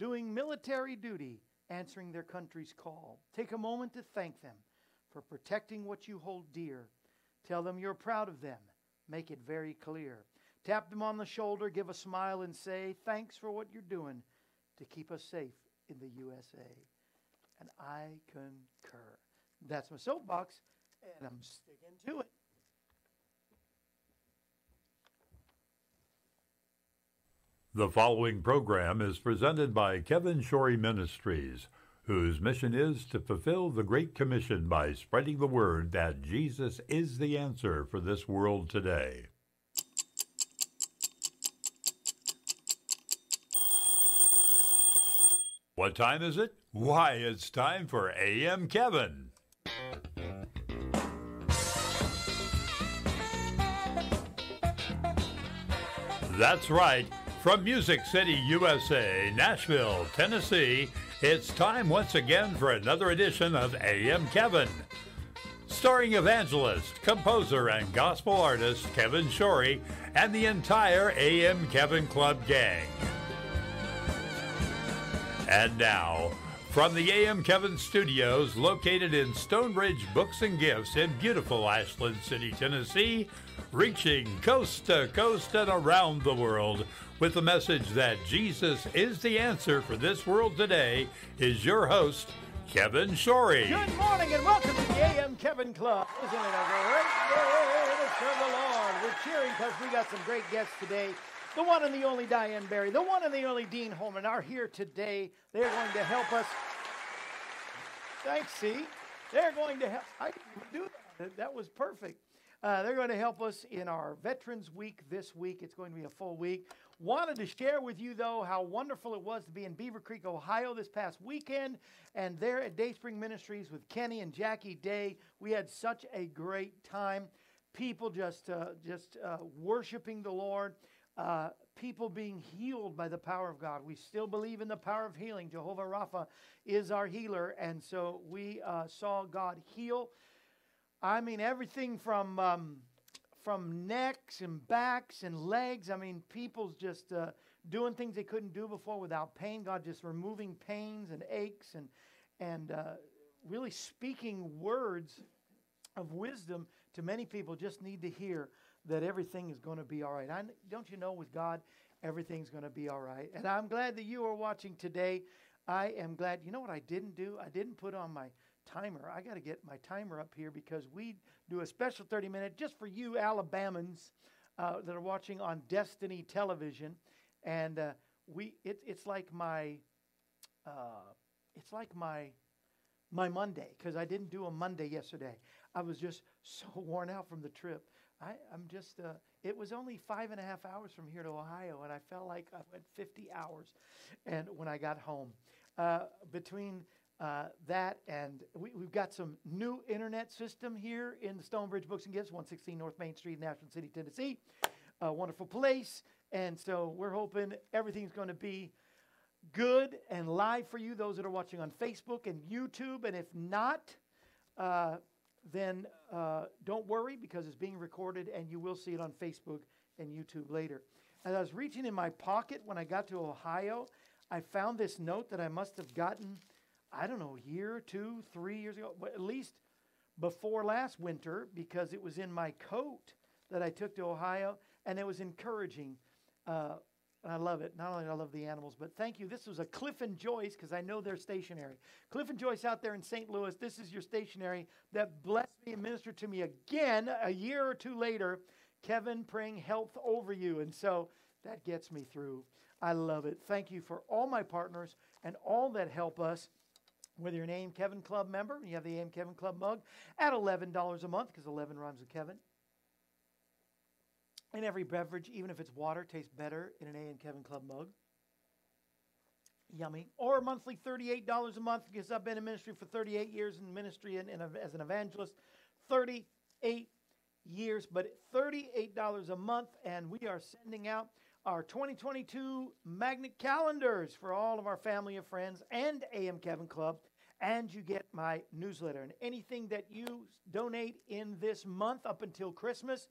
doing military duty, answering their country's call. Take a moment to thank them for protecting what you hold dear. Tell them you're proud of them. Make it very clear. Tap them on the shoulder, give a smile, and say, thanks for what you're doing to keep us safe in the USA. And I concur. That's my soapbox, and I'm sticking to it. The following program is presented by Kevin Shorey Ministries, whose mission is to fulfill the Great Commission by spreading the word that Jesus is the answer for this world today. What time is it? Why, it's time for A.M. Kevin. That's right. From Music City, USA, Nashville, Tennessee, it's time once again for another edition of A.M. Kevin. Starring evangelist, composer, and gospel artist Kevin Shorey and the entire A.M. Kevin Club gang. And now, from the A.M. Kevin Studios, located in Stonebridge Books and Gifts in beautiful Ashland City, Tennessee, reaching coast to coast and around the world with the message that Jesus is the answer for this world today, is your host, Kevin Shorey. Good morning and welcome to the A.M. Kevin Club. Isn't it a great day to serve the Lord? We're cheering because we got some great guests today. The one and the only Diane Berry, the one and the only Dean Holman are here today. They're going to help us. Thanks, C. They're going to help. I didn't do that. That was perfect. They're going to help us in our Veterans Week this week. It's going to be a full week. Wanted to share with you, though, how wonderful it was to be in Beaver Creek, Ohio this past weekend. And there at Dayspring Ministries with Kenny and Jackie Day, we had such a great time. People just worshiping the Lord. People being healed by the power of God. We still believe in the power of healing. Jehovah Rapha is our healer, and so we saw God heal. I mean, everything from necks and backs and legs. I mean, people's just doing things they couldn't do before without pain. God just removing pains and aches and really speaking words of wisdom to many people just need to hear. That everything is going to be all right. Don't you know with God, everything's going to be all right. And I'm glad that you are watching today. I am glad. You know what I didn't do? I didn't put on my timer. I got to get my timer up here because we do a special 30-minute just for you Alabamans that are watching on Destiny Television. And it's like my Monday because I didn't do a Monday yesterday. I was just so worn out from the trip. I'm just it was only 5.5 hours from here to Ohio, and I felt like I went 50 hours and when I got home. Between that and we've got some new internet system here in the Stonebridge Books and Gifts, 116 North Main Street in Ashland City, Tennessee. A wonderful place, and so we're hoping everything's going to be good and live for you, those that are watching on Facebook and YouTube, and if not, then don't worry because it's being recorded and you will see it on Facebook and YouTube later. As I was reaching in my pocket when I got to Ohio, I found this note that I must have gotten, I don't know, a year, two, 3 years ago, but at least before last winter because it was in my coat that I took to Ohio and it was encouraging. And I love it. Not only do I love the animals, but thank you. This was a Cliff and Joyce because I know they're stationary. Cliff and Joyce out there in St. Louis, this is your stationery that blessed me and ministered to me again a year or two later. Kevin, praying health over you. And so that gets me through. I love it. Thank you for all my partners and all that help us. Whether you're an A.M. Kevin Club member, you have the A.M. Kevin Club mug at $11 a month because 11 rhymes with Kevin. And every beverage, even if it's water, tastes better in an A.M. Kevin Club mug. Yummy. Or monthly $38 a month because I've been in ministry for 38 years in ministry and as an evangelist. 38 years, but $38 a month. And we are sending out our 2022 magnet calendars for all of our family and friends and A.M. Kevin Club. And you get my newsletter. And anything that you donate in this month up until Christmas,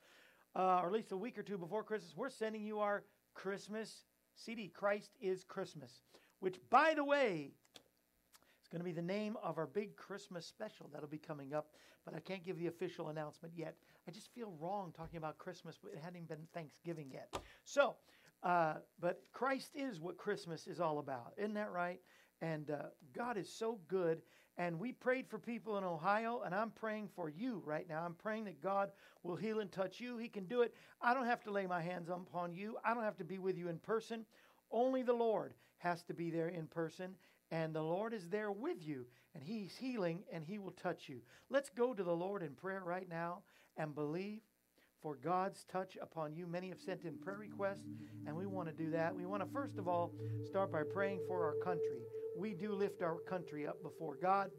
or at least a week or two before Christmas, we're sending you our Christmas CD, Christ is Christmas, which, by the way, is going to be the name of our big Christmas special that'll be coming up, but I can't give the official announcement yet. I just feel wrong talking about Christmas, but it hadn't even been Thanksgiving yet. So, but Christ is what Christmas is all about. Isn't that right? And God is so good. And we prayed for people in Ohio, and I'm praying for you right now. I'm praying that God will heal and touch you. He can do it. I don't have to lay my hands upon you. I don't have to be with you in person. Only the Lord has to be there in person, and the Lord is there with you, and He's healing, and He will touch you. Let's go to the Lord in prayer right now and believe for God's touch upon you. Many have sent in prayer requests, and we want to do that. We want to, first of all, start by praying for our country. We do lift our country up before God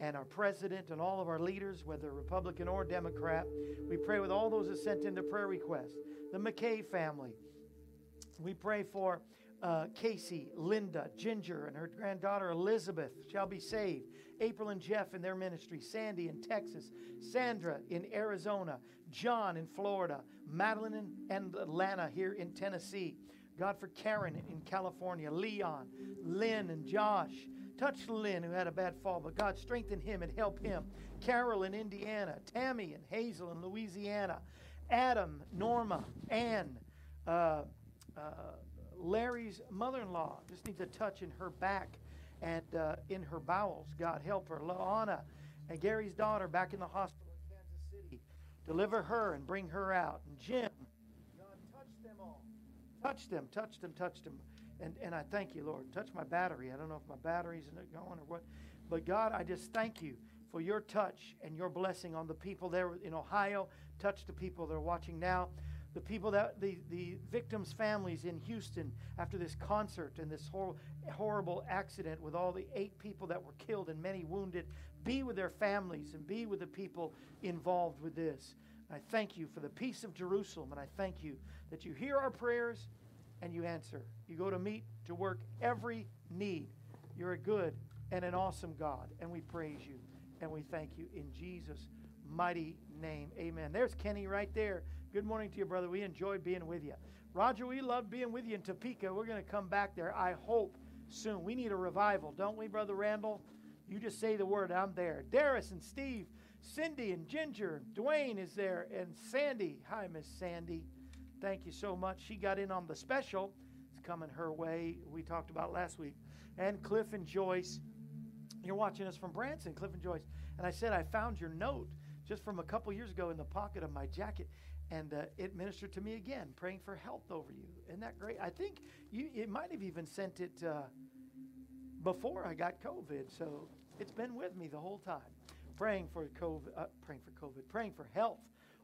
and our president and all of our leaders, whether Republican or Democrat. We pray with all those that sent in the prayer request. The McKay family. We pray for Casey, Linda, Ginger, and her granddaughter Elizabeth shall be saved. April and Jeff in their ministry. Sandy in Texas. Sandra in Arizona. John in Florida. Madeline in Atlanta here in Tennessee. God, for Karen in California, Leon, Lynn, and Josh. Touch Lynn, who had a bad fall, but God, strengthen him and help him. Carol in Indiana, Tammy and Hazel in Louisiana, Adam, Norma, Ann, Larry's mother-in-law just needs a touch in her back and in her bowels. God, help her. Laana and Gary's daughter back in the hospital in Kansas City. Deliver her and bring her out. And Jim, God, touch them all. Touch them, touch them, touch them. And I thank you, Lord. Touch my battery. I don't know if my battery's going or what. But, God, I just thank you for your touch and your blessing on the people there in Ohio. Touch the people that are watching now. The people that, the victims' families in Houston after this concert and this horrible accident with all the 8 people that were killed and many wounded. Be with their families and be with the people involved with this. I thank you for the peace of Jerusalem, and I thank you that you hear our prayers and you answer. You go to meet, to work every need. You're a good and an awesome God, and we praise you, and we thank you in Jesus' mighty name. Amen. There's Kenny right there. Good morning to you, brother. We enjoyed being with you. Roger, we loved being with you in Topeka. We're going to come back there, I hope, soon. We need a revival, don't we, Brother Randall? You just say the word, I'm there. Darius and Steve. Cindy and Ginger, Dwayne is there, and Sandy. Hi, Miss Sandy. Thank you so much. She got in on the special. It's coming her way. We talked about last week. And Cliff and Joyce. You're watching us from Branson, Cliff and Joyce. And I said I found your note just from a couple years ago in the pocket of my jacket, and it ministered to me again, praying for health over you. Isn't that great? I think it might have even sent it before I got COVID, so it's been with me the whole time. Praying for COVID, praying for health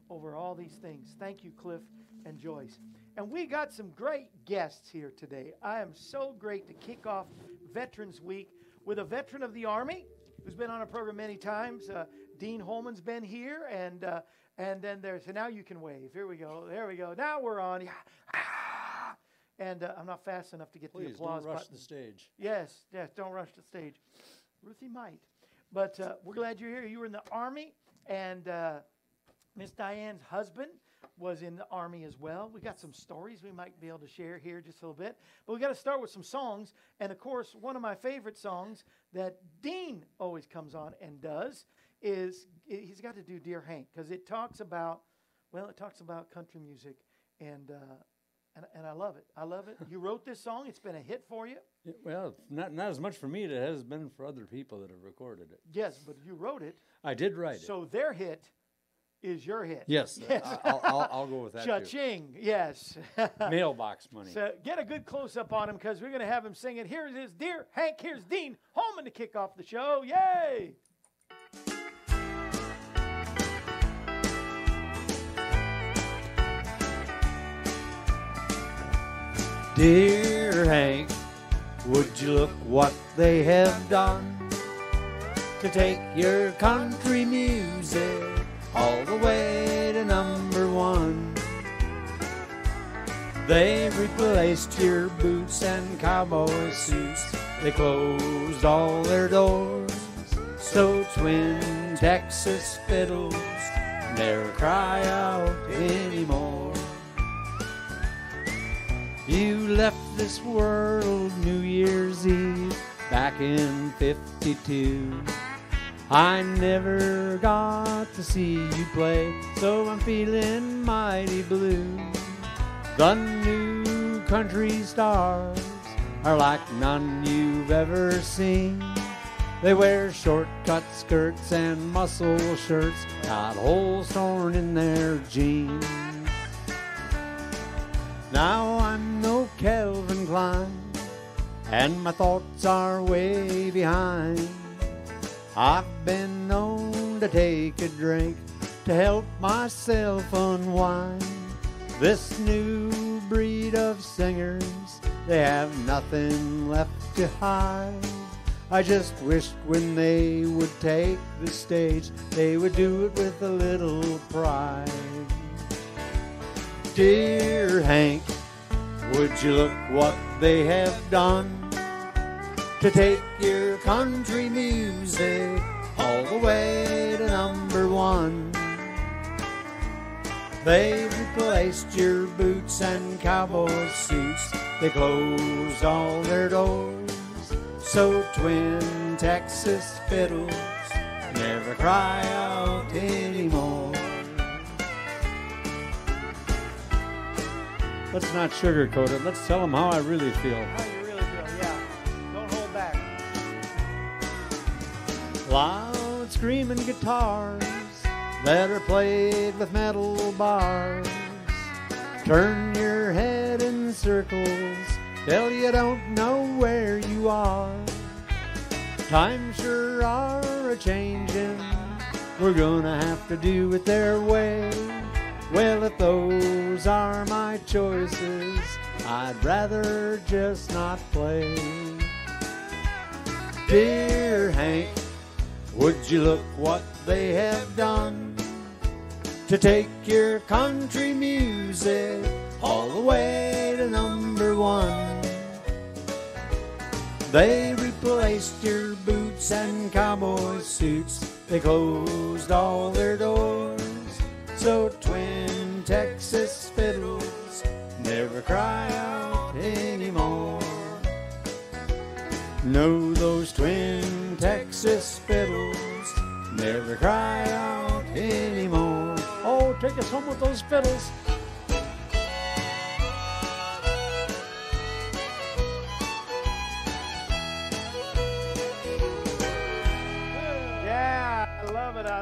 over all these things. Thank you, Cliff and Joyce. And we got some great guests here today. I am so great to kick off Veterans Week with a veteran of the Army who's been on our program many times. Dean Holman's been here, and then there's, so now you can wave. Here we go. There we go. Now we're on. Yeah. Ah. And I'm not fast enough to get the applause. Please don't rush the stage. Yes, yes, don't rush the stage. Ruthie might. But we're glad you're here. You were in the Army, and Miss Diane's husband was in the Army as well. We got some stories we might be able to share here just a little bit. But we got to start with some songs. And, of course, one of my favorite songs that Dean always comes on and does is he's got to do Dear Hank, because it talks about, well, it talks about country music, and I love it. I love it. You wrote this song. It's been a hit for you. Yeah, well, not as much for me as it has been for other people that have recorded it. Yes, but you wrote it. I did write it. So their hit is your hit. Yes. Yes. I'll go with that. Cha-ching. Too. Yes. Mailbox money. So get a good close-up on him, because we're going to have him singing. Here it is, Dear Hank. Here's Dean Holman to kick off the show. Yay! Dear Hank, would you look what they have done to take your country music all the way to #1. They replaced your boots and cowboy suits. They closed all their doors. So twin Texas fiddles never cry out anymore. You left this world New Year's Eve back in 52. I never got to see you play, so I'm feeling mighty blue. The new country stars are like none you've ever seen. They wear short-cut skirts and muscle shirts, got holes torn in their jeans. Now I'm no Calvin Klein, and my thoughts are way behind. I've been known to take a drink to help myself unwind. This new breed of singers, they have nothing left to hide. I just wished when they would take the stage, they would do it with a little pride. Dear Hank, would you look what they have done to take your country music all the way to #1. They replaced your boots and cowboy suits. They closed all their doors. So twin Texas fiddles never cry out anymore. Let's not sugarcoat it. Let's tell them how I really feel. How you really feel, yeah. Don't hold back. Loud screaming guitars that are played with metal bars. Turn your head in circles till you don't know where you are. Times sure are a-changin', we're gonna have to do it their way. Well, if those are my choices, I'd rather just not play. Dear Hank, would you look what they have done to take your country music all the way to #1. They replaced your boots and cowboy suits. They closed all their doors. So twin Texas fiddles never cry out anymore. No, those twin Texas fiddles never cry out anymore. Oh, take us home with those fiddles. I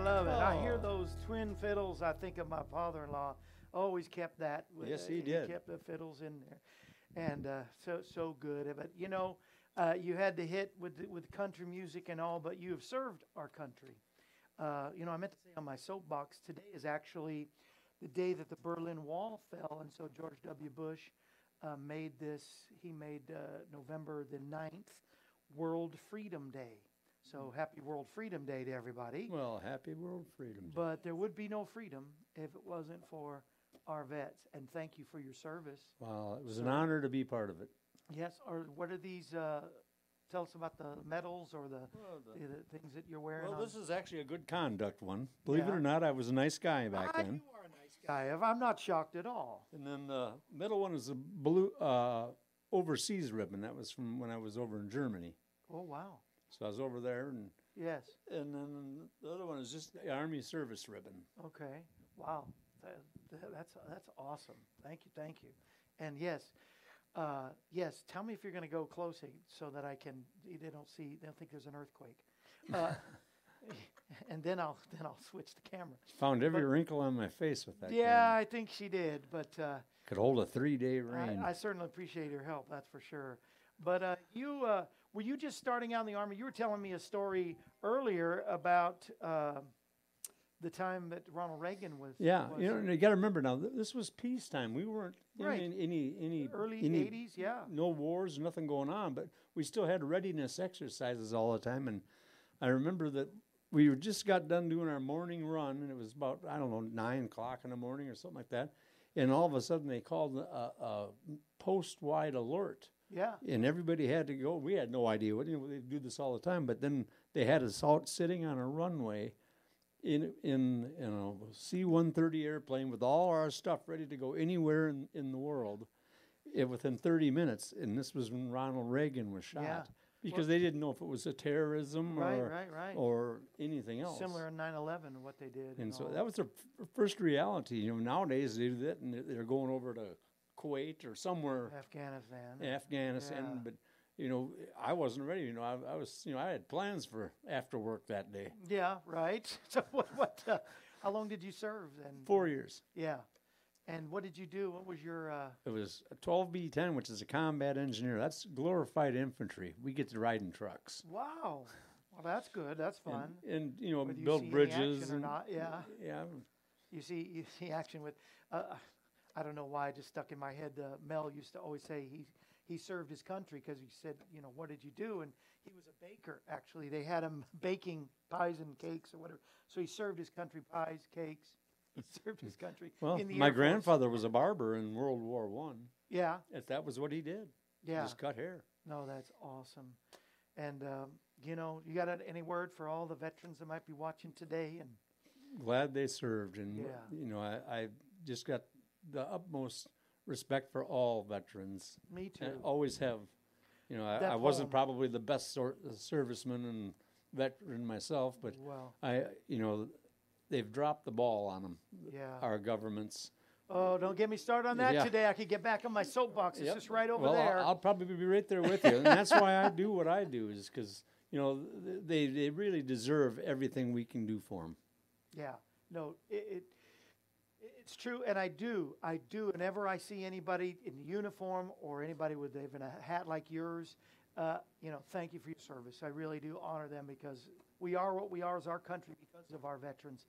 love it. Oh. I hear those twin fiddles. I think of my father-in-law. Always kept that. Yes, he did. He kept the fiddles in there, and so good. But you know, you had to hit with country music and all, but you have served our country. You know, I meant to say on my soapbox, today is actually the day that the Berlin Wall fell, and so George W. Bush made this. He made November the 9th World Freedom Day. So happy World Freedom Day to everybody. Well, happy World Freedom Day. But there would be no freedom if it wasn't for our vets. And thank you for your service. Well, it was an honor to be part of it. Yes. Or what are these? Tell us about the medals or the things that you're wearing. Well, this is actually a good conduct one. Believe it or not, I was a nice guy back then. You are a nice guy. I'm not shocked at all. And then the middle one is a blue overseas ribbon. That was from when I was over in Germany. Oh, wow. So I was over there, and yes, and then the other one is just the Army service ribbon. Okay, wow, that's awesome. Thank you, and yes, yes. Tell me if you're going to go closing so that I can. They don't think there's an earthquake, and then I'll switch the camera. Found every wrinkle on my face with that. Yeah, camera. I think she did, but could hold a 3-day rain. I certainly appreciate your help. That's for sure. But you. Were you just starting out in the Army? You were telling me a story earlier about the time that Ronald Reagan was. Yeah, you got to remember now. This was peacetime. We weren't in any early '80s. Yeah, no wars, nothing going on, but we still had readiness exercises all the time. And I remember that we just got done doing our morning run, and it was about 9 o'clock in the morning or something like that. And all of a sudden, they called a post-wide alert. Yeah, and everybody had to go. We had no idea what they do this all the time. But then they had us out sitting on a runway in a C-130 airplane with all our stuff ready to go anywhere in the world, within 30 minutes, and this was when Ronald Reagan was shot. Yeah. Because they didn't know if it was a terrorism or anything else. Similar in 9/11, what they did. And so that was their first reality. You know, nowadays they do that, and they're going over to Kuwait or somewhere. Afghanistan. Yeah. But you know, I wasn't ready. You know, I was. You know, I had plans for after work that day. Yeah. Right. So what? How long did you serve then? 4 years. Yeah. And what did you do? What was your... It was 12B10, which is a combat engineer. That's glorified infantry. We get to ride in trucks. Wow. Well, that's good. That's fun. And you know, whether build you see bridges. Action or not. Yeah. Yeah. You see action with... I don't know why. It just stuck in my head. Mel used to always say he served his country because he said, you know, what did you do? And he was a baker, actually. They had him baking pies and cakes or whatever. So he served his country pies, cakes. Served his country. Well, my grandfather was a barber in World War I. Yeah. That was what he did. Yeah. Just cut hair. No, that's awesome. And, you know, you got any word for all the veterans that might be watching today? And glad they served. And, you know, I just got the utmost respect for all veterans. Me too. And I always have. You know, I wasn't probably the best serviceman and veteran myself, but, you know, they've dropped the ball on them, our governments. Oh, don't get me started on that today. I could get back on my soapbox. It's just right over there. Well, I'll probably be right there with you. And that's why I do what I do is because, you know, they really deserve everything we can do for them. Yeah. No, it's true. And I do. Whenever I see anybody in uniform or anybody with even a hat like yours, you know, thank you for your service. I really do honor them because we are what we are as our country because of our veterans.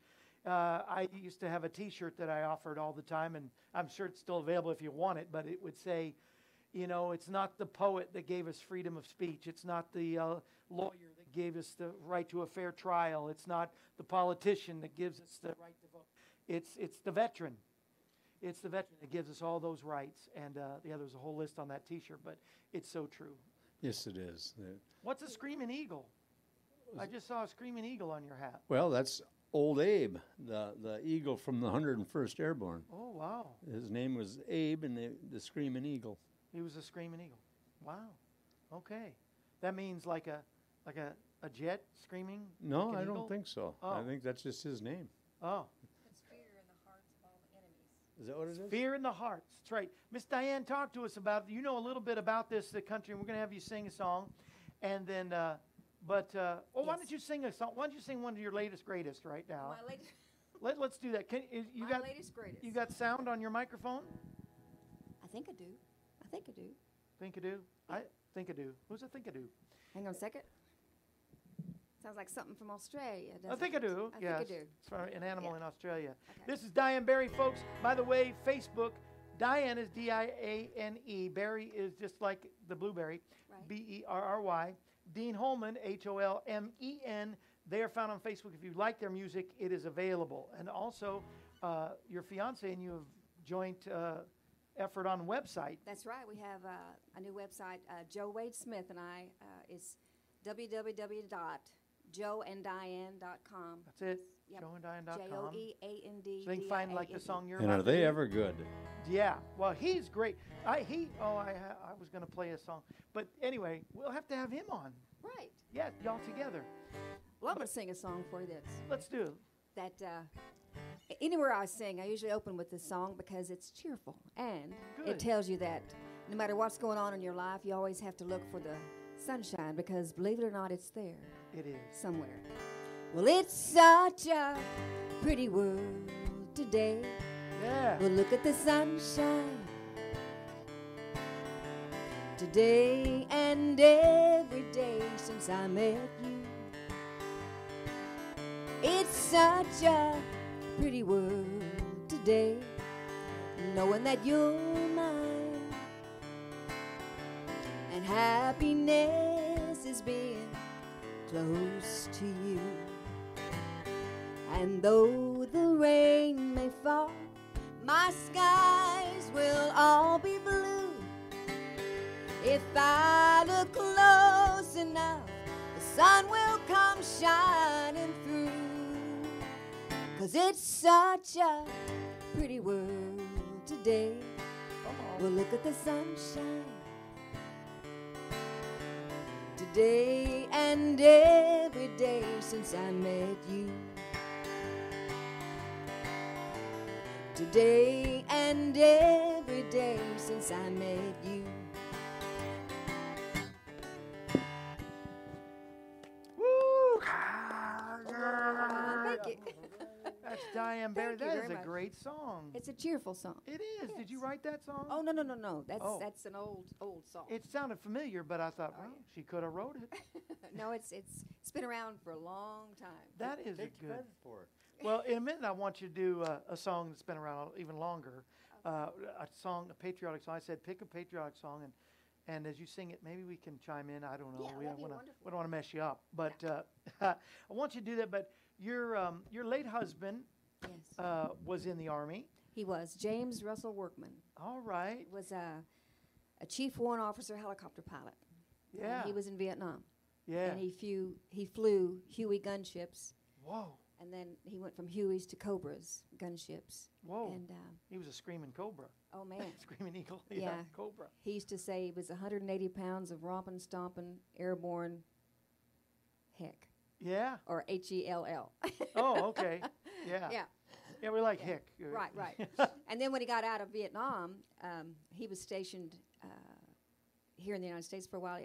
I used to have a T-shirt that I offered all the time, and I'm sure it's still available if you want it, but it would say, you know, it's not the poet that gave us freedom of speech. It's not the lawyer that gave us the right to a fair trial. It's not the politician that gives us the right to vote. It's the veteran. It's the veteran that gives us all those rights. And there's a whole list on that T-shirt, but it's so true. Yes, it is. What's a screaming eagle? I just saw a screaming eagle on your hat. Well, that's Old Abe, the eagle from the 101st Airborne. Oh, wow. His name was Abe, and the screaming eagle. He was a screaming eagle. Wow. Okay. That means like a jet screaming? No, like I don't think so. Oh. I think that's just his name. Oh. It's fear in the hearts of all the enemies. Is that what it is? Fear in the hearts. That's right. Miss Diane, talk to us about, you know a little bit about this, the country, and we're going to have you sing a song. And then... why don't you sing a song? Why don't you sing one of your latest greatest right now? My latest. Let's do that. My latest greatest. You got sound on your microphone? I think I do. I think I do. Think I do. Yeah. I think I do. Who's I think I do? Hang on a second. Sounds like something from Australia. Doesn't I think it? I do. I think I do. It's from an animal in Australia. Okay. This is Diane Berry, folks. By the way, Facebook. Diane is D-I-A-N-E. Berry is just like the blueberry. Right. B-E-R-R-Y. Dean Holman, H-O-L-M-E-N. They are found on Facebook. If you like their music, it is available. And also, your fiance and you have joint effort on website. That's right. We have a new website. Joe Wade Smith and I is www.joeanddiane.com. That's it. Yep. Joeanddiane.com. J-O-E-A-N-D. So they can find like the song you're. And are they ever good? Yeah, well, he's great. I was going to play a song. But anyway, we'll have to have him on. Right. Yeah, y'all together. Well, I'm going to sing a song for this. Let's do. That anywhere I sing, I usually open with this song because it's cheerful. And it tells you that no matter what's going on in your life, you always have to look for the sunshine because, believe it or not, it's there. It is. Somewhere. Well, it's such a pretty world today. Yeah. Well, look at the sunshine today and every day since I met you. It's such a pretty world today, knowing that you're mine. And happiness is being close to you. And though the rain may fall, my skies will all be blue. If I look close enough, the sun will come shining through. 'Cause it's such a pretty world today. Well, look at the sunshine today and every day since I met you. Today and every day since I met you. Woo! Thank you. That's Diane Berry. That is a great song. It's a cheerful song. It is. Yes. Did you write that song? Oh, no. That's an old song. It sounded familiar, but I thought, well, she could have wrote it. No, it's been around for a long time. That is a good. Well, in a minute, I want you to do a song that's been around even longer. A patriotic song. I said, pick a patriotic song, and as you sing it, maybe we can chime in. I don't know. Yeah, we don't want to mess you up, but I want you to do that, but. Your late husband, yes, was in the Army. He was James Russell Workman. All right. Was a chief warrant officer, helicopter pilot. Yeah. And he was in Vietnam. Yeah. And he flew Huey gunships. Whoa. And then he went from Hueys to Cobras gunships. Whoa. And he was a screaming cobra. Oh man. Screaming eagle. Yeah. Cobra. He used to say he was 180 pounds of romping, stomping, airborne. Heck. Yeah. Or H-E-L-L. Oh, okay. Yeah. Yeah. Yeah, we like hick. Right, right. And then when he got out of Vietnam, he was stationed here in the United States for a while,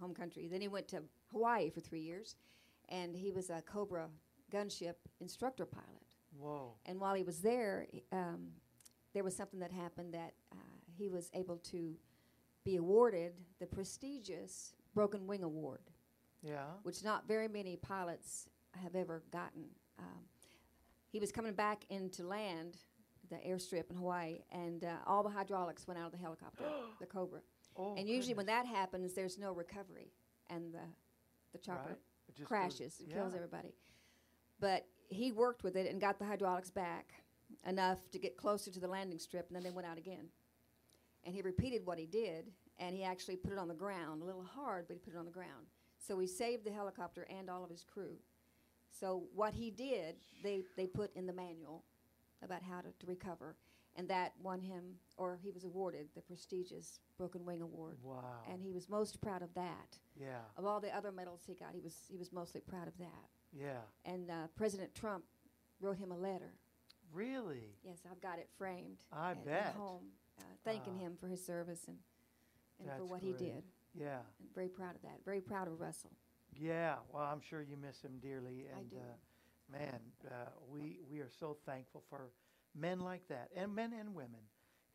home country. Then he went to Hawaii for 3 years, and he was a Cobra gunship instructor pilot. Whoa. And while he was there, there was something that happened that he was able to be awarded the prestigious Broken Wing Award. Yeah. Which not very many pilots have ever gotten. He was coming back into land, the airstrip in Hawaii, and all the hydraulics went out of the helicopter, the Cobra. Oh, and usually when that happens, there's no recovery, and the chopper crashes and kills everybody. But he worked with it and got the hydraulics back enough to get closer to the landing strip, and then they went out again. And he repeated what he did, and he actually put it on the ground, a little hard, but he put it on the ground. So he saved the helicopter and all of his crew. So what he did, they put in the manual about how to recover, and that won him, or he was awarded the prestigious Broken Wing Award. Wow! And he was most proud of that. Yeah. Of all the other medals he got, he was mostly proud of that. Yeah. And President Trump wrote him a letter. Really? Yes, I've got it framed. At home, thanking him for his service and for what he did. Yeah. I'm very proud of that. Very proud of Russell. Yeah. Well, I'm sure you miss him dearly. And, I do. Man, we are so thankful for men like that, and men and women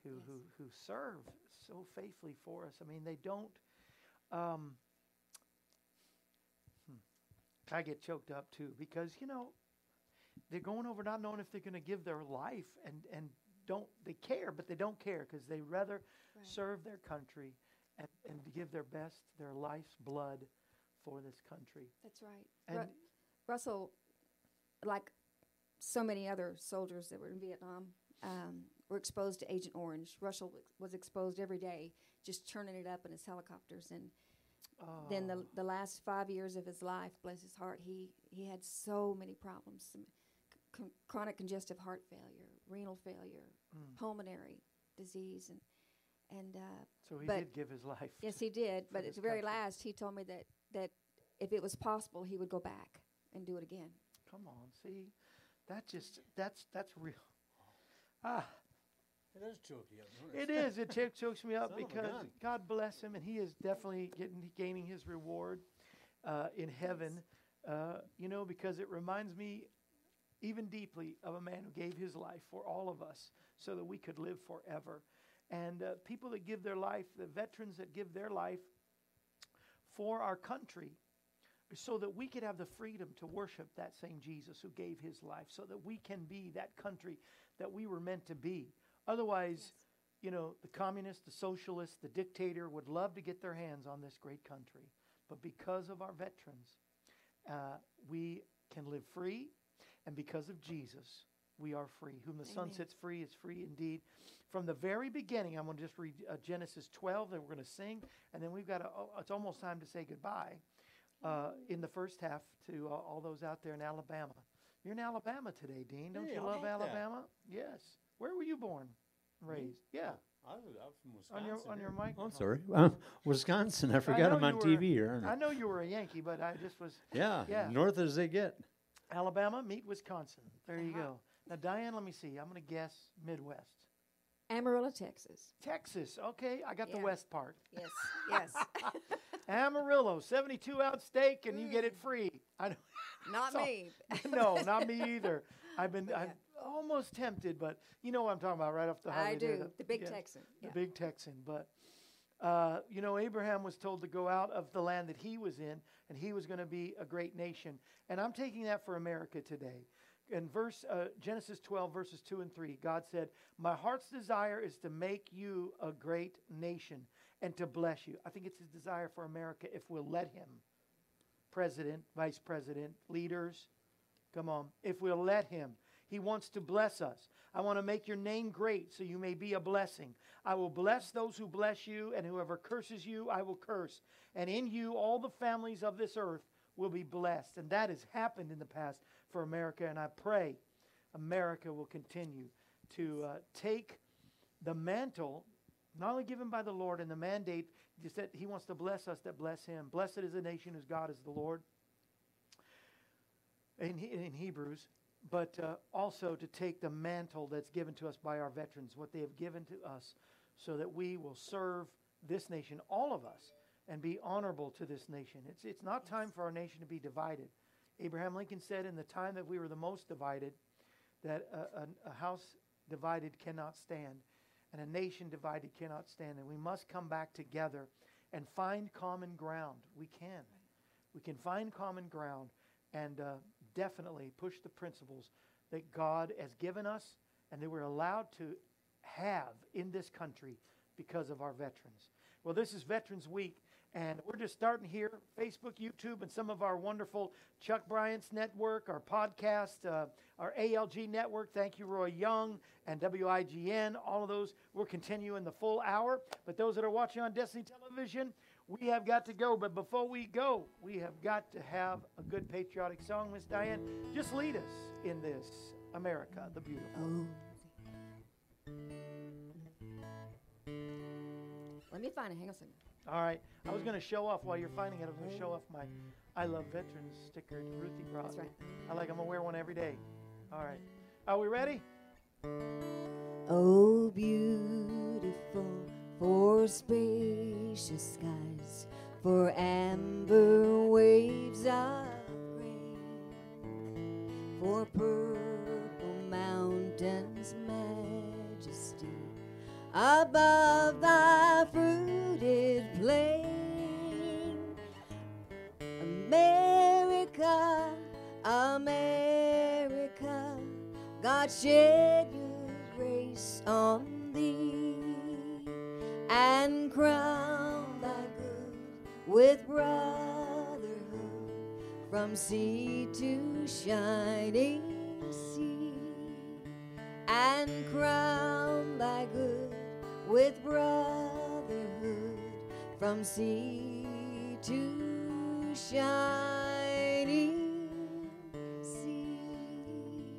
who serve so faithfully for us. I mean, they don't. I get choked up, too, because, you know, they're going over not knowing if they're going to give their life, and they care, but they don't care because they rather serve their country. And to give their best, their life's blood for this country. That's right. And Russell, like so many other soldiers that were in Vietnam, were exposed to Agent Orange. Russell was exposed every day, just churning it up in his helicopters. And then the last 5 years of his life, bless his heart, he had so many problems. Chronic congestive heart failure, renal failure, pulmonary disease, so he did give his life. Yes, he did. But at the very last, he told me that if it was possible, he would go back and do it again. Come on, see, that's real. Ah, it does choke you up. It is. It chokes me up because God bless him, and he is definitely gaining his reward in heaven. You know, because it reminds me even deeply of a man who gave his life for all of us, so that we could live forever. And people that give their life, the veterans that give their life for our country so that we could have the freedom to worship that same Jesus who gave his life so that we can be that country that we were meant to be. Otherwise, you know, the communists, the socialists, the dictator would love to get their hands on this great country. But because of our veterans, we can live free. And because of Jesus, we are free. Whom the Son sets free is free indeed. From the very beginning, I'm going to just read Genesis 12 that we're going to sing, and then we've got it's almost time to say goodbye in the first half to all those out there in Alabama. You're in Alabama today, Dean. Don't you love Alabama? Yes. Where were you born? raised. Yeah. I'm from Wisconsin. On your mic. I'm sorry. Wisconsin. I forgot I'm on TV here. I know you were a Yankee, but I just was. Yeah. North as they get. Alabama, meet Wisconsin. There you go. Now, Diane, let me see. I'm going to guess Midwest. Amarillo, Texas. Texas. Okay. I got the west part. Yes. Yes. Amarillo, 72-ounce steak, and you get it free. I know. Not me. No, not me either. I'm almost tempted, but you know what I'm talking about right off the holiday. I do. The big Texan. Yeah. The big Texan. But, you know, Abraham was told to go out of the land that he was in, and he was going to be a great nation. And I'm taking that for America today. In Genesis 12, verses 2 and 3, God said, "My heart's desire is to make you a great nation and to bless you." I think it's his desire for America if we'll let him. President, vice president, leaders, come on. If we'll let him, he wants to bless us. "I want to make your name great so you may be a blessing. I will bless those who bless you, and whoever curses you, I will curse. And in you, all the families of this earth will be blessed." And that has happened in the past for America, and I pray America will continue to take the mantle, not only given by the Lord, and the mandate is that he wants to bless us that bless him. Blessed is the nation whose God is the Lord, in Hebrews, but also to take the mantle that's given to us by our veterans, what they have given to us, so that we will serve this nation, all of us, and be honorable to this nation. It's not time for our nation to be divided. Abraham Lincoln said in the time that we were the most divided, that a house divided cannot stand. And a nation divided cannot stand. And we must come back together and find common ground. We can. We can find common ground and definitely push the principles that God has given us and that we're allowed to have in this country because of our veterans. Well, this is Veterans Week, and we're just starting here. Facebook, YouTube, and some of our wonderful Chuck Bryant's network, our podcast, our ALG network. Thank you, Roy Young and WIGN. All of those will continue in the full hour. But those that are watching on Destiny Television, we have got to go. But before we go, we have got to have a good patriotic song. Miss Diane, just lead us in this America the Beautiful. Let me find it. Hang on a second. All right. I was going to show off while you're finding it. I was going to show off my I Love Veterans sticker Ruthie brought. That's right. I'm going to wear one every day. All right. Are we ready? Oh, beautiful for spacious skies, for amber waves of rain, for purple mountains' majesty, above thy fruited plain. America, America, God shed your grace on thee, and crown thy good with brotherhood from sea to shining sea, and crown thy good with brotherhood from sea to shining sea.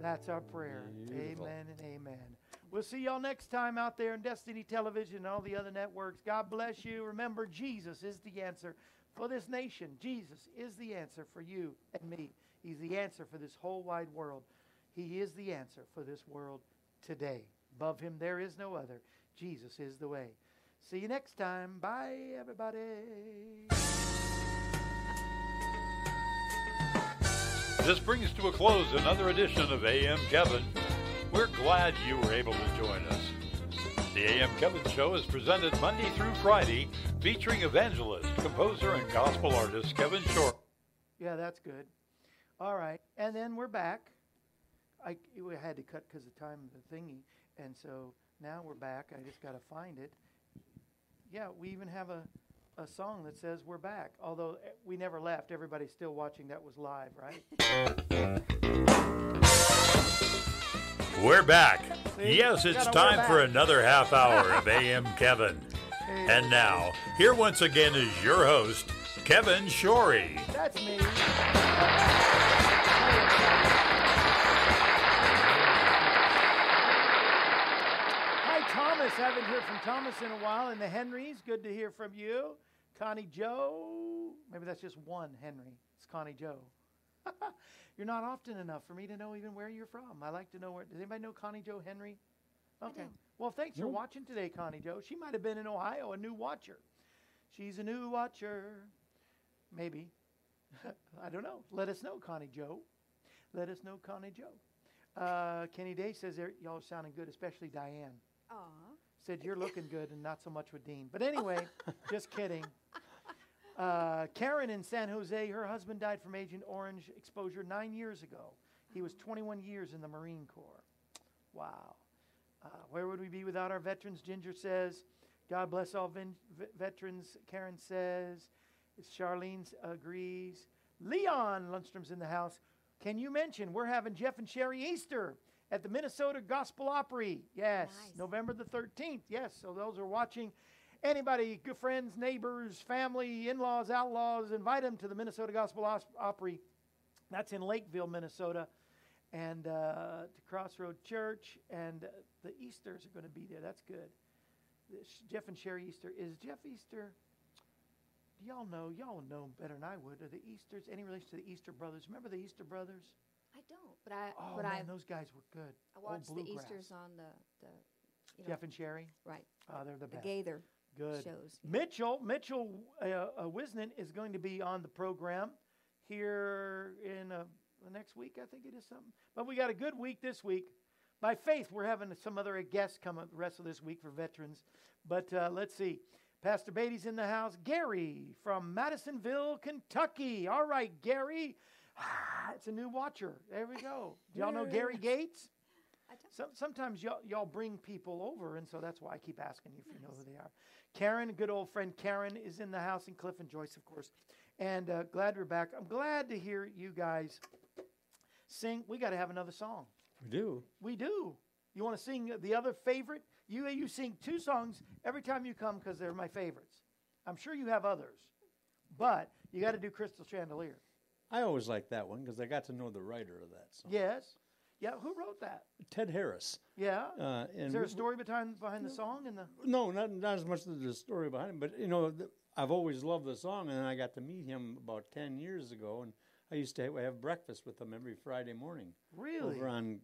That's our prayer. Beautiful. Amen and amen. We'll see y'all next time out there in Destiny Television and all the other networks. God bless you. Remember, Jesus is the answer for this nation. Jesus is the answer for you and me. He's the answer for this whole wide world. He is the answer for this world today. Above him there is no other. Jesus is the way. See you next time. Bye, everybody. This brings to a close another edition of A.M. Kevin. We're glad you were able to join us. The A.M. Kevin Show is presented Monday through Friday, featuring evangelist, composer, and gospel artist Kevin Shorey. Yeah, that's good. All right. And then we're back. We had to cut because of the time of the thingy, and so now we're back. I just got to find it. Yeah, we even have a song that says we're back, although we never left. Everybody's still watching. That was live, right? We're back. See? Yes, it's time for another half hour of A.M. Kevin. And now, here once again is your host, Kevin Shorey. That's me. haven't heard from Thomas in a while. And the Henrys, good to hear from you. Connie Joe. Maybe that's just one Henry. It's Connie Joe. You're not often enough for me to know even where you're from. I like to know where. Does anybody know Connie Joe Henry? Okay. Well, thanks for watching today, Connie Joe. She might have been in Ohio, a new watcher. She's a new watcher. Maybe. I don't know. Let us know, Connie Joe. Let us know, Connie Joe. Kenny Day says, y'all are sounding good, especially Diane. Aw. Said, you're looking good and not so much with Dean. But anyway, just kidding. Karen in San Jose, her husband died from Agent Orange exposure 9 years ago. He was 21 years in the Marine Corps. Wow. Where would we be without our veterans? Ginger says, God bless all veterans. Karen says, Charlene agrees. Leon Lundstrom's in the house. Can you mention we're having Jeff and Sherry Easter at the Minnesota Gospel Opry? Yes, nice. November the 13th. Yes, so those are watching. Anybody, good friends, neighbors, family, in-laws, outlaws, invite them to the Minnesota Gospel Opry. That's in Lakeville, Minnesota. And to Crossroad Church, and the Easters are going to be there. That's good. Jeff and Sherry Easter. Is Jeff Easter, do y'all know? Y'all know better than I would. Are the Easters any relation to the Easter Brothers? Remember the Easter Brothers? I don't, but I. Oh, but man, those guys were good. I watched the Easters on the Jeff and Sherry? Right. They're the best. The Gaither good. Shows. Mitchell Wisnan is going to be on the program here in the next week, I think it is something. But we got a good week this week. By faith, we're having some other guests come up the rest of this week for veterans. But let's see. Pastor Beatty's in the house. Gary from Madisonville, Kentucky. All right, Gary. It's a new watcher. There we go. Do y'all know Gary Gates? Sometimes y'all bring people over, and so that's why I keep asking you if you know who they are. Karen, good old friend Karen, is in the house, and Cliff and Joyce, of course. And glad we're back. I'm glad to hear you guys sing. We got to have another song. We do. We do. You want to sing the other favorite? You sing two songs every time you come because they're my favorites. I'm sure you have others, but you got to do Crystal Chandelier. I always like that one because I got to know the writer of that song. Yes. Yeah, who wrote that? Ted Harris. Yeah. Is there a story behind the song? And no, not as much as the story behind it, but, you know, I've always loved the song, and I got to meet him about 10 years ago, and I used to have breakfast with him every Friday morning. Really? Over on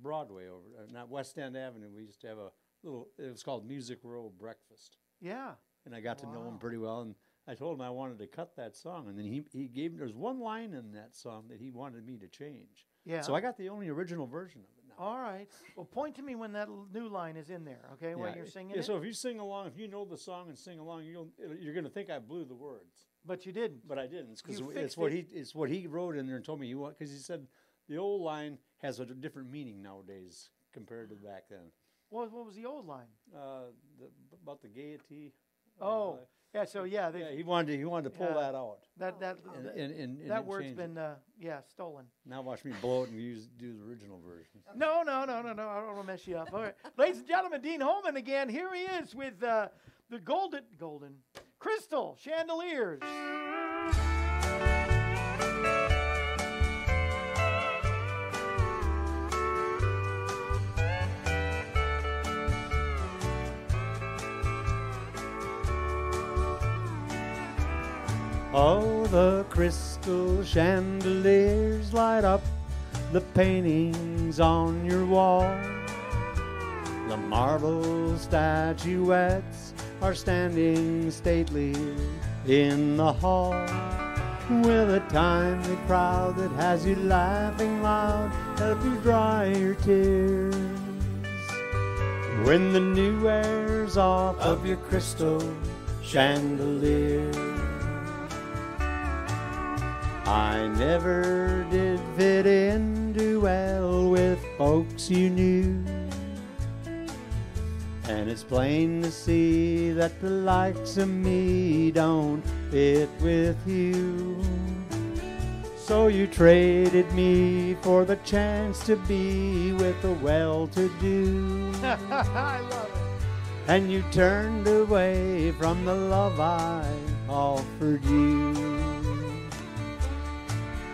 Broadway, not West End Avenue. We used to have it was called Music Row Breakfast. Yeah. And I got to know him pretty well, and I told him I wanted to cut that song, and then he gave me, there's one line in that song that he wanted me to change. Yeah. So I got the only original version of it now. All right. Well, point to me when that new line is in there, okay, while you're singing it. So if you sing along, if you know the song and sing along, you're going to think I blew the words. But you didn't. But I didn't. Because it's what he wrote in there and told me. Because he said the old line has a different meaning nowadays compared to back then. Well, what was the old line? About the gaiety. Oh, yeah. So he wanted to pull that out. That word's been stolen. Now watch me blow it and do the original version. No. I don't want to mess you up. All right, ladies and gentlemen, Dean Holman again. Here he is with the golden crystal chandeliers. Oh, the crystal chandeliers light up the paintings on your wall. The marble statuettes are standing stately in the hall. With a timely crowd that has you laughing loud, help you dry your tears. When the new air's off of your crystal chandelier. I never did fit in too well with folks you knew, and it's plain to see that the likes of me don't fit with you. So you traded me for the chance to be with the well-to-do. I love it. And you turned away from the love I offered you.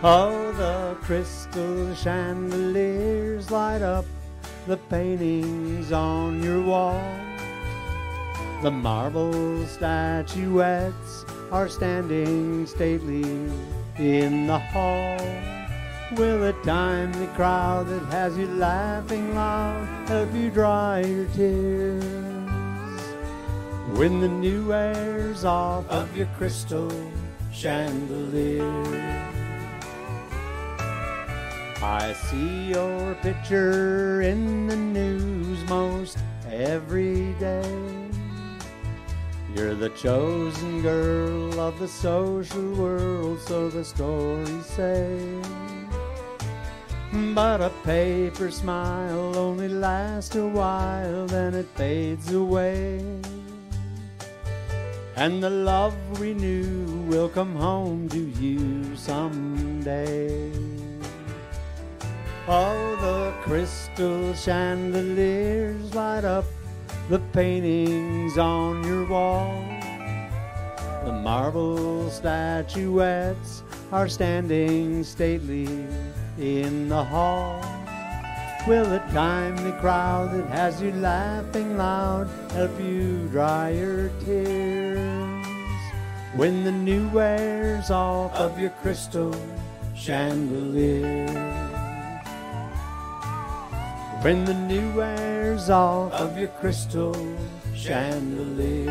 Oh, the crystal chandeliers light up the paintings on your wall. The marble statuettes are standing stately in the hall. Will a timely crowd that has you laughing loud help you dry your tears? When the new air's off of your crystal chandelier, I see your picture in the news most every day. You're the chosen girl of the social world, so the stories say. But a paper smile only lasts a while, then it fades away. And the love we knew will come home to you someday. Oh, the crystal chandeliers light up the paintings on your wall. The marble statuettes are standing stately in the hall. Will a timely crowd that has you laughing loud help you dry your tears? When the new wears off of your crystal chandelier. When the new wears off of your crystal chandelier.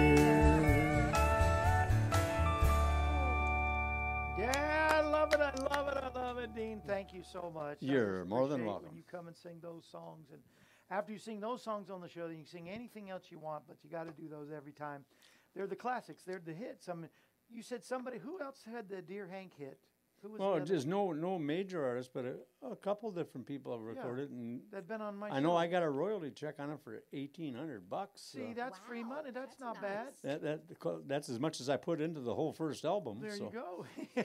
Yeah, I love it, I love it, I love it, Dean. Thank you so much. You're more than welcome. When you come and sing those songs, and after you sing those songs on the show, then you can sing anything else you want, but you got to do those every time. They're the classics. They're the hits. I mean, you said somebody, who else had the Dear Hank hit? Well, there's no major artist, but a couple different people have recorded, yeah, and they've been on my show. I know I got a royalty check on it for $1,800. See, so that's wow, free money. That's not nice. Bad. That's as much as I put into the whole first album. There so. You go.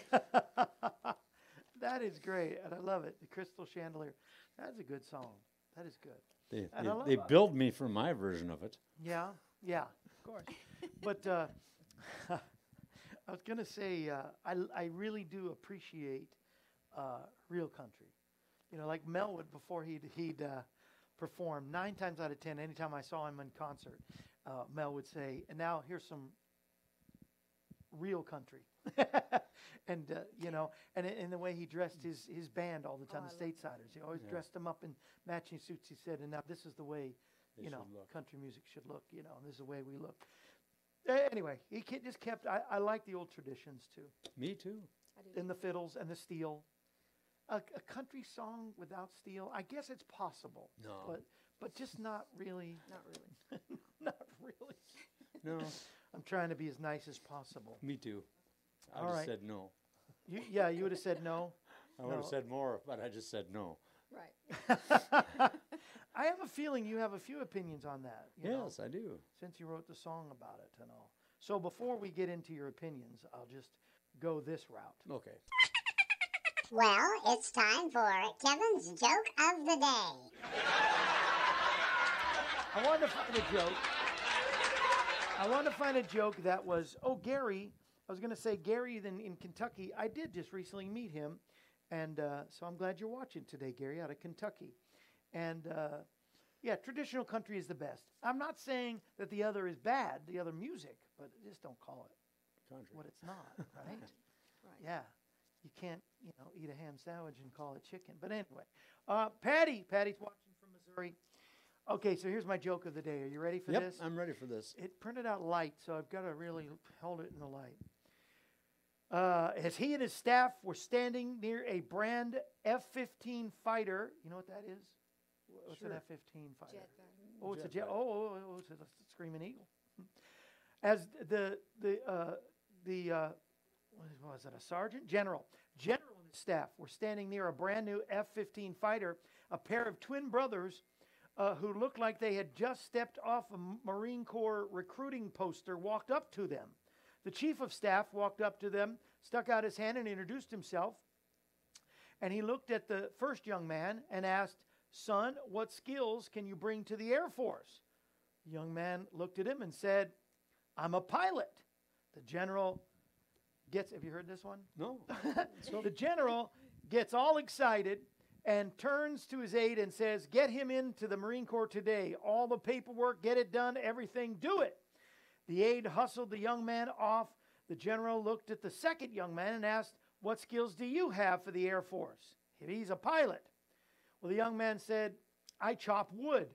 That is great, and I love it. The Crystal Chandelier. That's a good song. That is good. They billed me for my version of it. Yeah, yeah, of course. But. I was going to say, I really do appreciate real country. You know, like Mel would before he'd perform. 9 times out of 10, anytime I saw him in concert, Mel would say, and now here's some real country. And, you know, and in the way he dressed his band all the time, the Statesiders. He always dressed them up in matching suits, he said, and now this is the way, you know, country music should look, you know, and this is the way we look. Anyway, he just kept, I like the old traditions, too. Me, too. And the fiddles and the steel. A country song without steel, I guess it's possible. No. But just not really. Not really. Not really. No. I'm trying to be as nice as possible. Me, too. I would have said no. Yeah, you would have said no. I would have said more, but I just said no. Right. I have a feeling you have a few opinions on that. Yes, know, I do. Since you wrote the song about it and all. So before we get into your opinions, I'll just go this route. Okay. Well, it's time for Kevin's Joke of the Day. I wanted to find a joke. I wanted to find a joke that was, Gary. I was going to say Gary in Kentucky. I did just recently meet him. And so I'm glad you're watching today, Gary, out of Kentucky. And, yeah, traditional country is the best. I'm not saying that the other is bad, the other music, but just don't call it country what it's not, right? Right? Yeah. You can't, you know, eat a ham sandwich and call it chicken. But anyway, Patty's watching from Missouri. Okay, so here's my joke of the day. Are you ready for this? Yep, I'm ready for this. It printed out light, so I've got to really hold it in the light. As he and his staff were standing near a brand F-15 fighter, you know what that is? What's an F-15 fighter? Jet fighter. Oh, it's a jet. Oh, it's a screaming eagle. As what was it? A sergeant, general and his staff were standing near a brand new F-15 fighter. A pair of twin brothers who looked like they had just stepped off a Marine Corps recruiting poster walked up to them. The chief of staff walked up to them, stuck out his hand, and introduced himself. And he looked at the first young man and asked, "Son, what skills can you bring to the Air Force?" The young man looked at him and said, "I'm a pilot." The general gets, have you heard this one? No. The general gets all excited and turns to his aide and says, "Get him into the Marine Corps today. All the paperwork, get it done, everything, do it." The aide hustled the young man off. The general looked at the second young man and asked, "What skills do you have for the Air Force?" "He's a pilot." Well, the young man said, "I chop wood."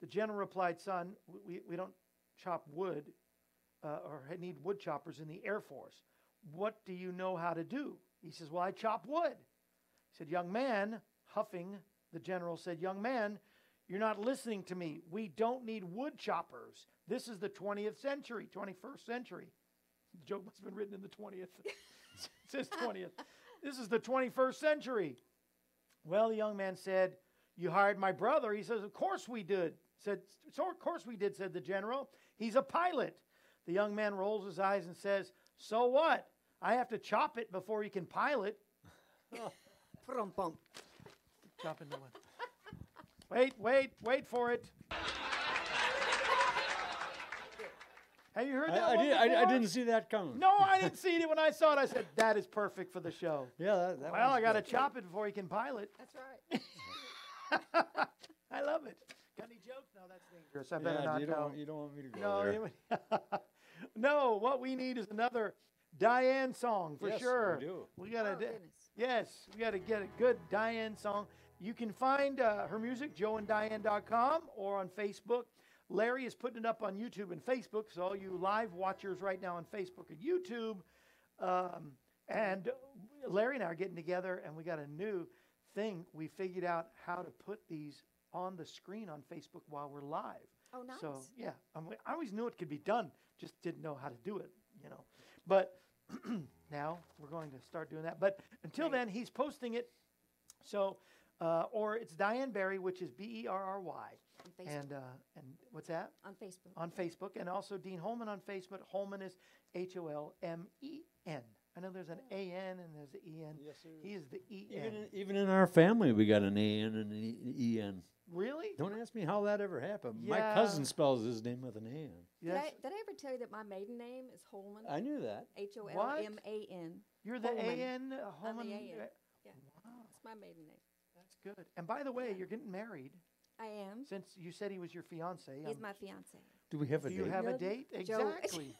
The general replied, "Son, we don't chop wood or need wood choppers in the Air Force. What do you know how to do?" He says, "Well, I chop wood." He said, "Young man," huffing, the general said, "Young man, you're not listening to me. We don't need wood choppers. This is the 20th century, 21st century." The joke must have been written in the 20th. It says 20th. "This is the 21st century." Well, the young man said, "You hired my brother." He says, "Of course we did." Said the general. "He's a pilot." The young man rolls his eyes and says, "So what? I have to chop it before he can pilot." Chopping the one. Wait for it. Have you heard that one before? I didn't see that coming. No, I didn't see it. When I saw it, I said, that is perfect for the show. Yeah. Well, I got to chop it before he can pilot. That's right. I love it. Got any jokes? No, that's dangerous. I better not tell. You don't want me to go there. No, what we need is another Diane song for sure. Yes, we do. We got to get a good Diane song. You can find her music, joeanddiane.com, or on Facebook. Larry is putting it up on YouTube and Facebook, so all you live watchers right now on Facebook and YouTube. And Larry and I are getting together, and we got a new thing. We figured out how to put these on the screen on Facebook while we're live. Oh, nice. So, yeah, I always knew it could be done, just didn't know how to do it, you know. But now we're going to start doing that. But until then, he's posting it. So, or it's Diane Berry, which is Berry. And what's that? On Facebook. On Facebook. And also Dean Holman on Facebook. Holman is Holmen. I know there's an A-N and there's an E-N. Yes, sir. He is the E-N. Even in our family, we got an A-N and an E-N. Really? Don't ask me how that ever happened. Yeah. My cousin spells his name with an A-N. Yes. Did I ever tell you that my maiden name is Holman? I knew that. Holman. You're the A-N? Holman. I'm the A-N. Yeah. Wow. That's my maiden name. That's good. And by the way, you're getting married. I am. Since you said he was your fiance. He's my fiance. Do we have a date? Do you have a date? Exactly.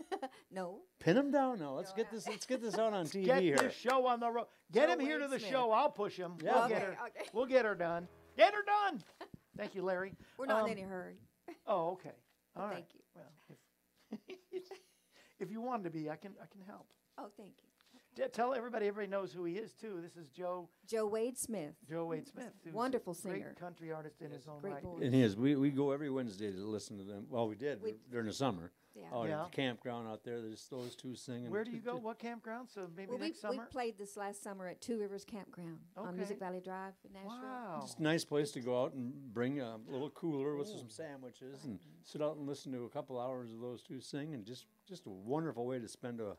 No. Pin him down now. Let's get this out on TV here. Get this show on the road. Get him here to the show. I'll push him. Yeah. We'll get her. Okay. We'll get her done. Get her done. Thank you, Larry. We're not in any hurry. Oh, okay. All right. Thank you. Well, if you wanted to be, I can help. Oh, thank you. Tell everybody knows who he is, too. This is Joe Wade Smith. Joe Wade Smith. Wonderful singer. Great country artist in his own right. And he is. We go every Wednesday to listen to them. Well, we did during the summer. Yeah. At the campground out there. There's those two singing. Where do you go? What campground? So maybe next summer? We played this last summer at Two Rivers Campground on Music Valley Drive in Nashville. Wow. It's a nice place to go out and bring a little cooler with some sandwiches and sit out and listen to a couple hours of those two sing. And just a wonderful way to spend a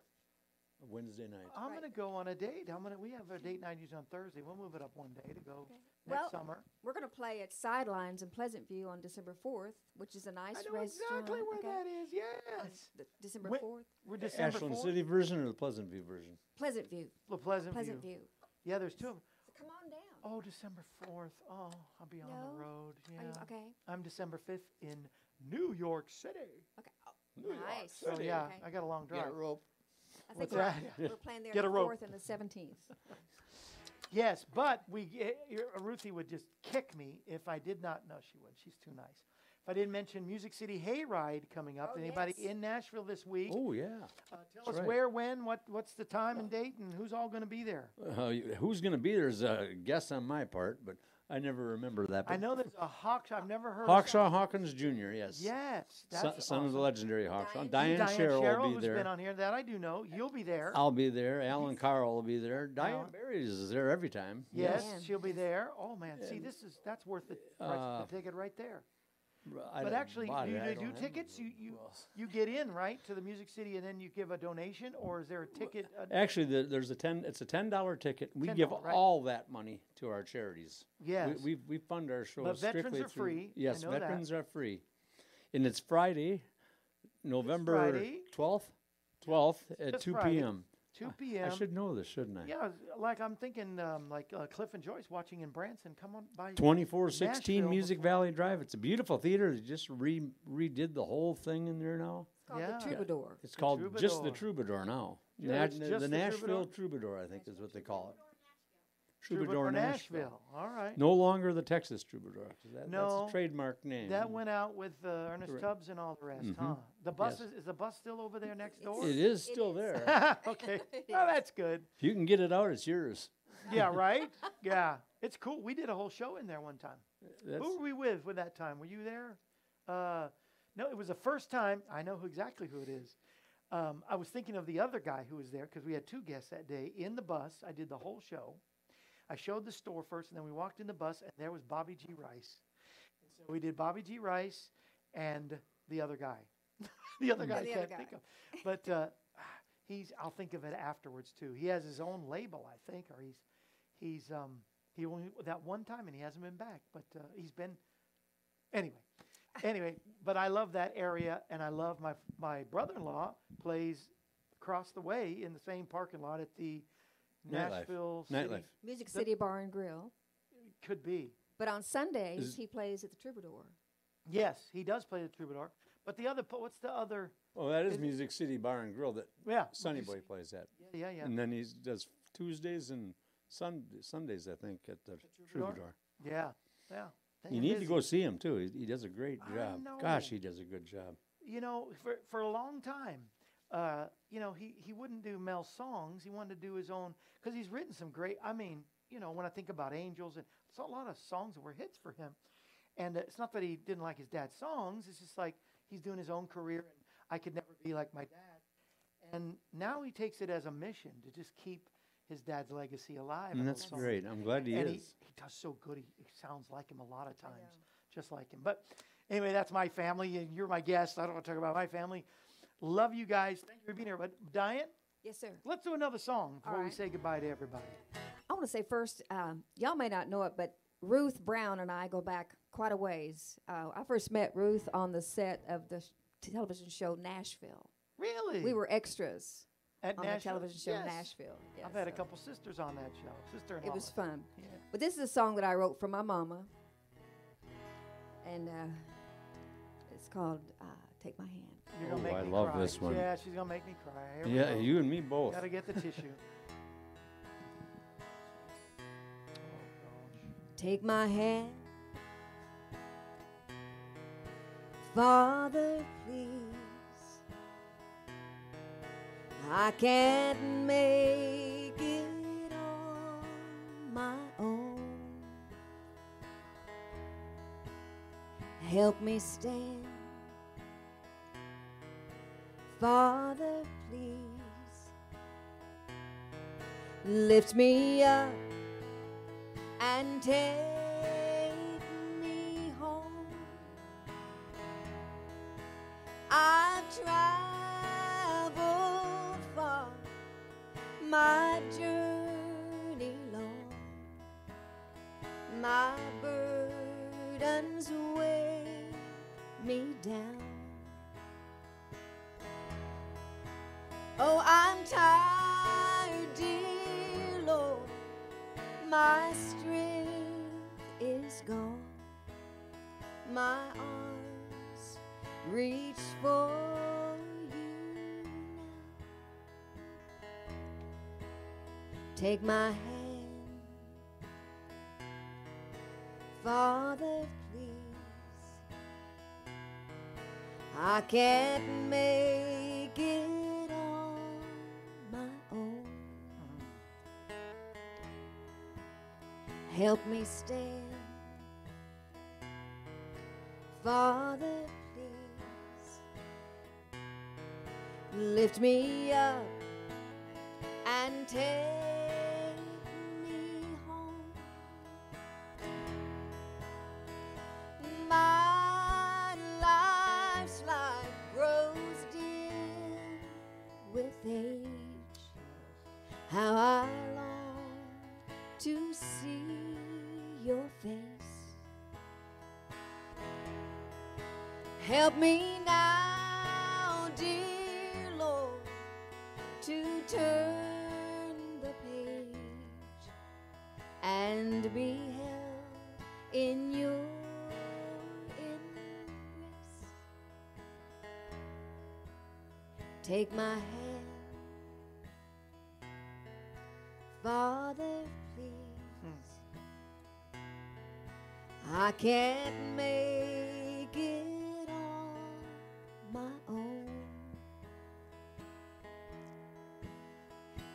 Wednesday night. I'm going to go on a date. We have a date night usually on Thursday. We'll move it up one day to go next summer. We're going to play at Sidelines in Pleasant View on December 4th, which is a nice restaurant. Exactly where that is. Yes. December 4th. We're December Ashland 4th? City version or the Pleasant View version? Pleasant View. The Pleasant View. Yeah, there's two of them. So come on down. Oh, December 4th. Oh, I'll be on the road. Yeah. Okay. I'm December 5th in New York City. Okay. Oh, nice. York City. So yeah, I got a long drive. I think we're playing there the 4th and the 17th. Yes, but Ruthie would just kick me if I did not. No, she would. She's too nice. If I didn't mention Music City Hayride coming up. Anybody in Nashville this week? Oh, yeah. Tell us where, when, what's the time and date, and who's all going to be there? Who's going to be there is a guess on my part, but I never remember that. I know there's a Hawkshaw. I've never heard of Hawkshaw Hawkins Jr., yes. Yes. Son of the legendary Hawkshaw. Diane Sherrill will be there. Who's been on here. That I do know. You'll be there. I'll be there. Alan Carl will be there. Diane Berry is there every time. Yes, she'll be there. Oh, man. See, that's worth the price of the ticket right there. But actually, do tickets? You get in, right, to the Music City, and then you give a donation, or is there a ticket? Actually, it's a $10 ticket. We give all that money to our charities. Yes. We fund our shows strictly through. Veterans are free. Yes, veterans are free. And it's Friday, November 12th at 2 p.m. 2 p.m. I should know this, shouldn't I? Yeah, like I'm thinking Cliff and Joyce watching in Branson. Come on by. 2416 Music Valley Drive. It's a beautiful theater. They just redid the whole thing in there now. It's called the Troubadour. Yeah. It's called Troubadour. Just the Troubadour now. Yeah, the Nashville Troubadour, I think, is what they call it. Troubadour Nashville. All right. No longer the Texas Troubadour. That's a trademark name. That went out with Ernest Tubbs and all the rest, huh? The bus is the bus still over there next door? It is still there. Okay. Oh, that's good. If you can get it out, it's yours. Yeah, right? Yeah. It's cool. We did a whole show in there one time. Who were we with that time? Were you there? No, it was the first time. I know exactly who it is. I was thinking of the other guy who was there because we had two guests that day in the bus. I did the whole show. I showed the store first, and then we walked in the bus, and there was Bobby G. Rice. And so we did Bobby G. Rice and the other guy. the other guy I can't think of. But I'll think of it afterwards, too. He has his own label, I think, or he only that one time, and he hasn't been back. But he's been, anyway. But I love that area, and I love my brother-in-law plays across the way in the same parking lot at the Nashville City. Music City Bar and Grill. Could be. But on Sundays, he plays at the Troubadour. Yes, he does play at the Troubadour. But the other, what's the other? Oh, that is Music City Bar and Grill that Sonny Boy plays at. Yeah, yeah, yeah. And then he does Tuesdays and Sundays, I think, at the Troubadour. Yeah, yeah. You need to go see him, too. He does a great job. Gosh, he does a good job. You know, for a long time, he wouldn't do Mel's songs. He wanted to do his own, because he's written some great, when I think about Angels, and it's a lot of songs that were hits for him. And it's not that he didn't like his dad's songs. It's just like he's doing his own career. And I could never be like my dad. And now he takes it as a mission to just keep his dad's legacy alive. And that's great. I'm glad he is. He does so good. He sounds like him a lot of times, just like him. But anyway, that's my family, and you're my guest. I don't want to talk about my family. Love you guys. Thank you for being here. But Diane? Yes, sir. Let's do another song before we say goodbye to everybody. I want to say first, y'all may not know it, but Ruth Brown and I go back quite a ways. I first met Ruth on the set of the television show Nashville. Really? We were extras on the television show Nashville. Yes, I've had a couple sisters on that show. Sister-in-law. It was fun. Yeah. But this is a song that I wrote for my mama. And it's called Take My Hand. I love this one. Yeah, she's going to make me cry. Here we go. You and me both. Got to get the tissue. Take my hand, Father, please. I can't make it on my own. Help me stand, Father, please. Lift me up and take me home. I've traveled far, my journey long, my burdens weigh me down. Oh, I'm tired, dear Lord, my strength is gone. My arms reach for you now. Take my hand, Father, please. I can't make it . Help me stand, Father, please. Lift me up and take me home. My life's light grows dim with age. How I long to see your face. Help me now, dear Lord, to turn Take my hand, Father, please. I can't make it on my own.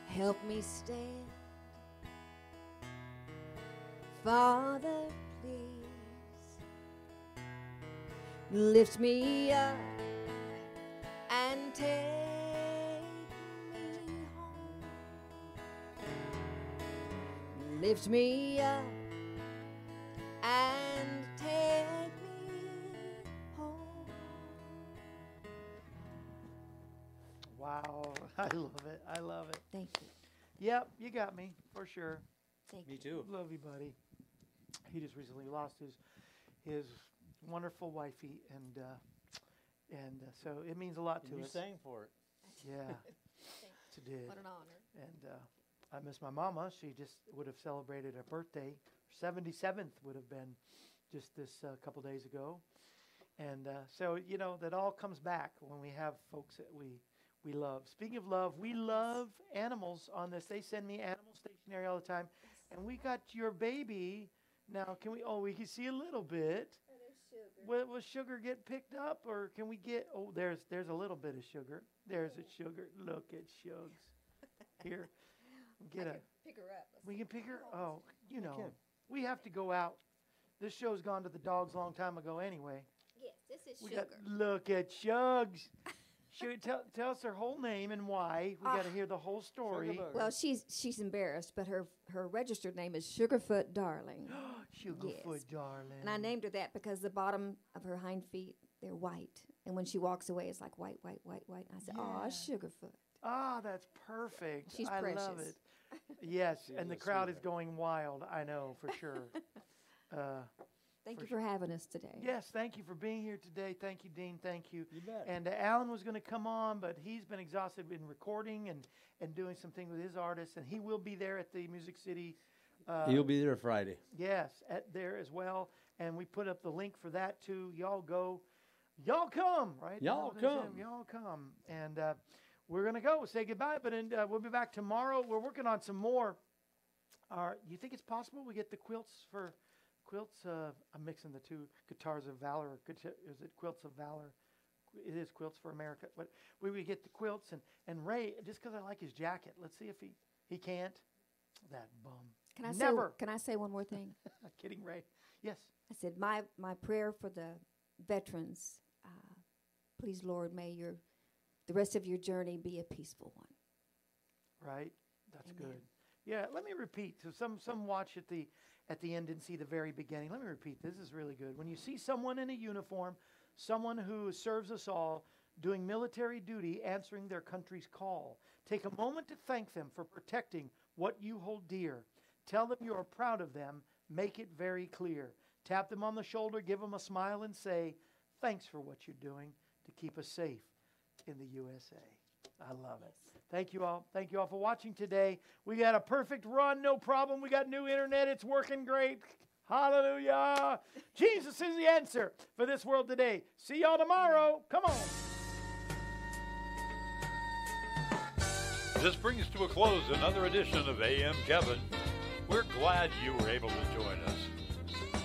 Help me stand, Father, please. Lift me up and take me home. Lift me up and take me home. Wow, I love it. I love it. Thank you. Yep, you got me for sure. Thank you. Me too. Love you, buddy. He just recently lost his wonderful wifey, and so it means a lot to us. You sang for it. Yeah, it did. What an honor. And I miss my mama. She just would have celebrated her birthday. Her 77th would have been just this couple days ago. And so, you know, that all comes back when we have folks that we love. Speaking of love, we love animals on this. They send me animal stationery all the time. And we got your baby. Now, can we, oh, we can see a little bit. And there's sugar. Will sugar get picked up, or can we get, oh, there's a little bit of sugar. There's a sugar. Look at Shugs. Here. Get I can pick her up. Let's we can pick her? Oh, you know, we have to go out. This show's gone to the dogs a long time ago anyway. Yes, this is we sugar. Got, look at Shugs. Tell us her whole name and why. We got to hear the whole story. Well, she's embarrassed, but her registered name is Sugarfoot Darling. Sugarfoot Darling. And I named her that because the bottom of her hind feet, they're white. And when she walks away, it's like white, white, white, white. And I said, aw, Sugarfoot. Ah, that's perfect. She's precious. I love it. Yes, and the crowd is going wild. I know, for sure. Thank you for having us today. Yes, thank you for being here today. Thank you, Dean. Thank you. You bet. And Alan was going to come on, but he's been exhausted in recording and doing something with his artists, and he will be there at the Music City. He'll be there Friday. Yes, there as well. And we put up the link for that, too. Y'all go. Y'all come, right? Y'all come. Y'all come. And we're going to go. We'll say goodbye, but we'll be back tomorrow. We're working on some more. You think it's possible we get the quilts for... Quilts, I'm mixing the two, Guitars of Valor, is it Quilts of Valor? It is Quilts for America. But we would get the quilts, and Ray, just because I like his jacket, let's see if he can't. That bum. Can I say one more thing? I'm kidding, Ray. Yes. I said, my prayer for the veterans, please, Lord, may the rest of your journey be a peaceful one. Right? That's Amen. Good. Yeah, let me repeat. So some watch at the end and see the very beginning. Let me repeat, this is really good. When you see someone in a uniform, someone who serves us all, doing military duty, answering their country's call, take a moment to thank them for protecting what you hold dear. Tell them you are proud of them. Make it very clear. Tap them on the shoulder, give them a smile, and say, thanks for what you're doing to keep us safe in the USA. I love it. Thank you all. Thank you all for watching today. We got a perfect run, no problem. We got new internet. It's working great. Hallelujah. Jesus is the answer for this world today. See y'all tomorrow. Come on. This brings to a close another edition of A.M. Kevin. We're glad you were able to join us.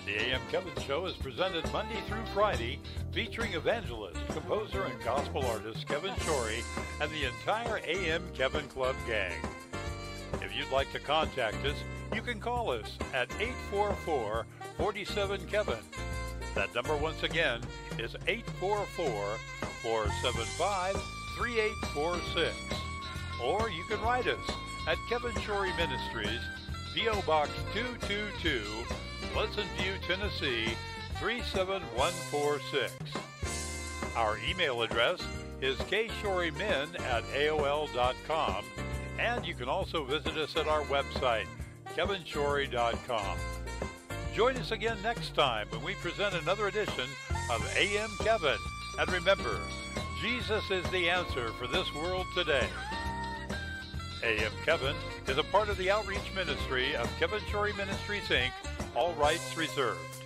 The A.M. Kevin Show is presented Monday through Friday, featuring evangelist, composer, and gospel artist Kevin Shorey and the entire A.M. Kevin Club gang. If you'd like to contact us, you can call us at 844-47-KEVIN. That number, once again, is 844-475-3846. Or you can write us at Kevin Shorey Ministries, P.O. Box 222, Pleasant View, Tennessee, 37146. Our email address is kshoreymen@aol.com, and you can also visit us at our website, kevinshorey.com. Join us again next time when we present another edition of A.M. Kevin. And remember, Jesus is the answer for this world today. A.M. Kevin is a part of the outreach ministry of Kevin Shorey Ministries, Inc., all rights reserved.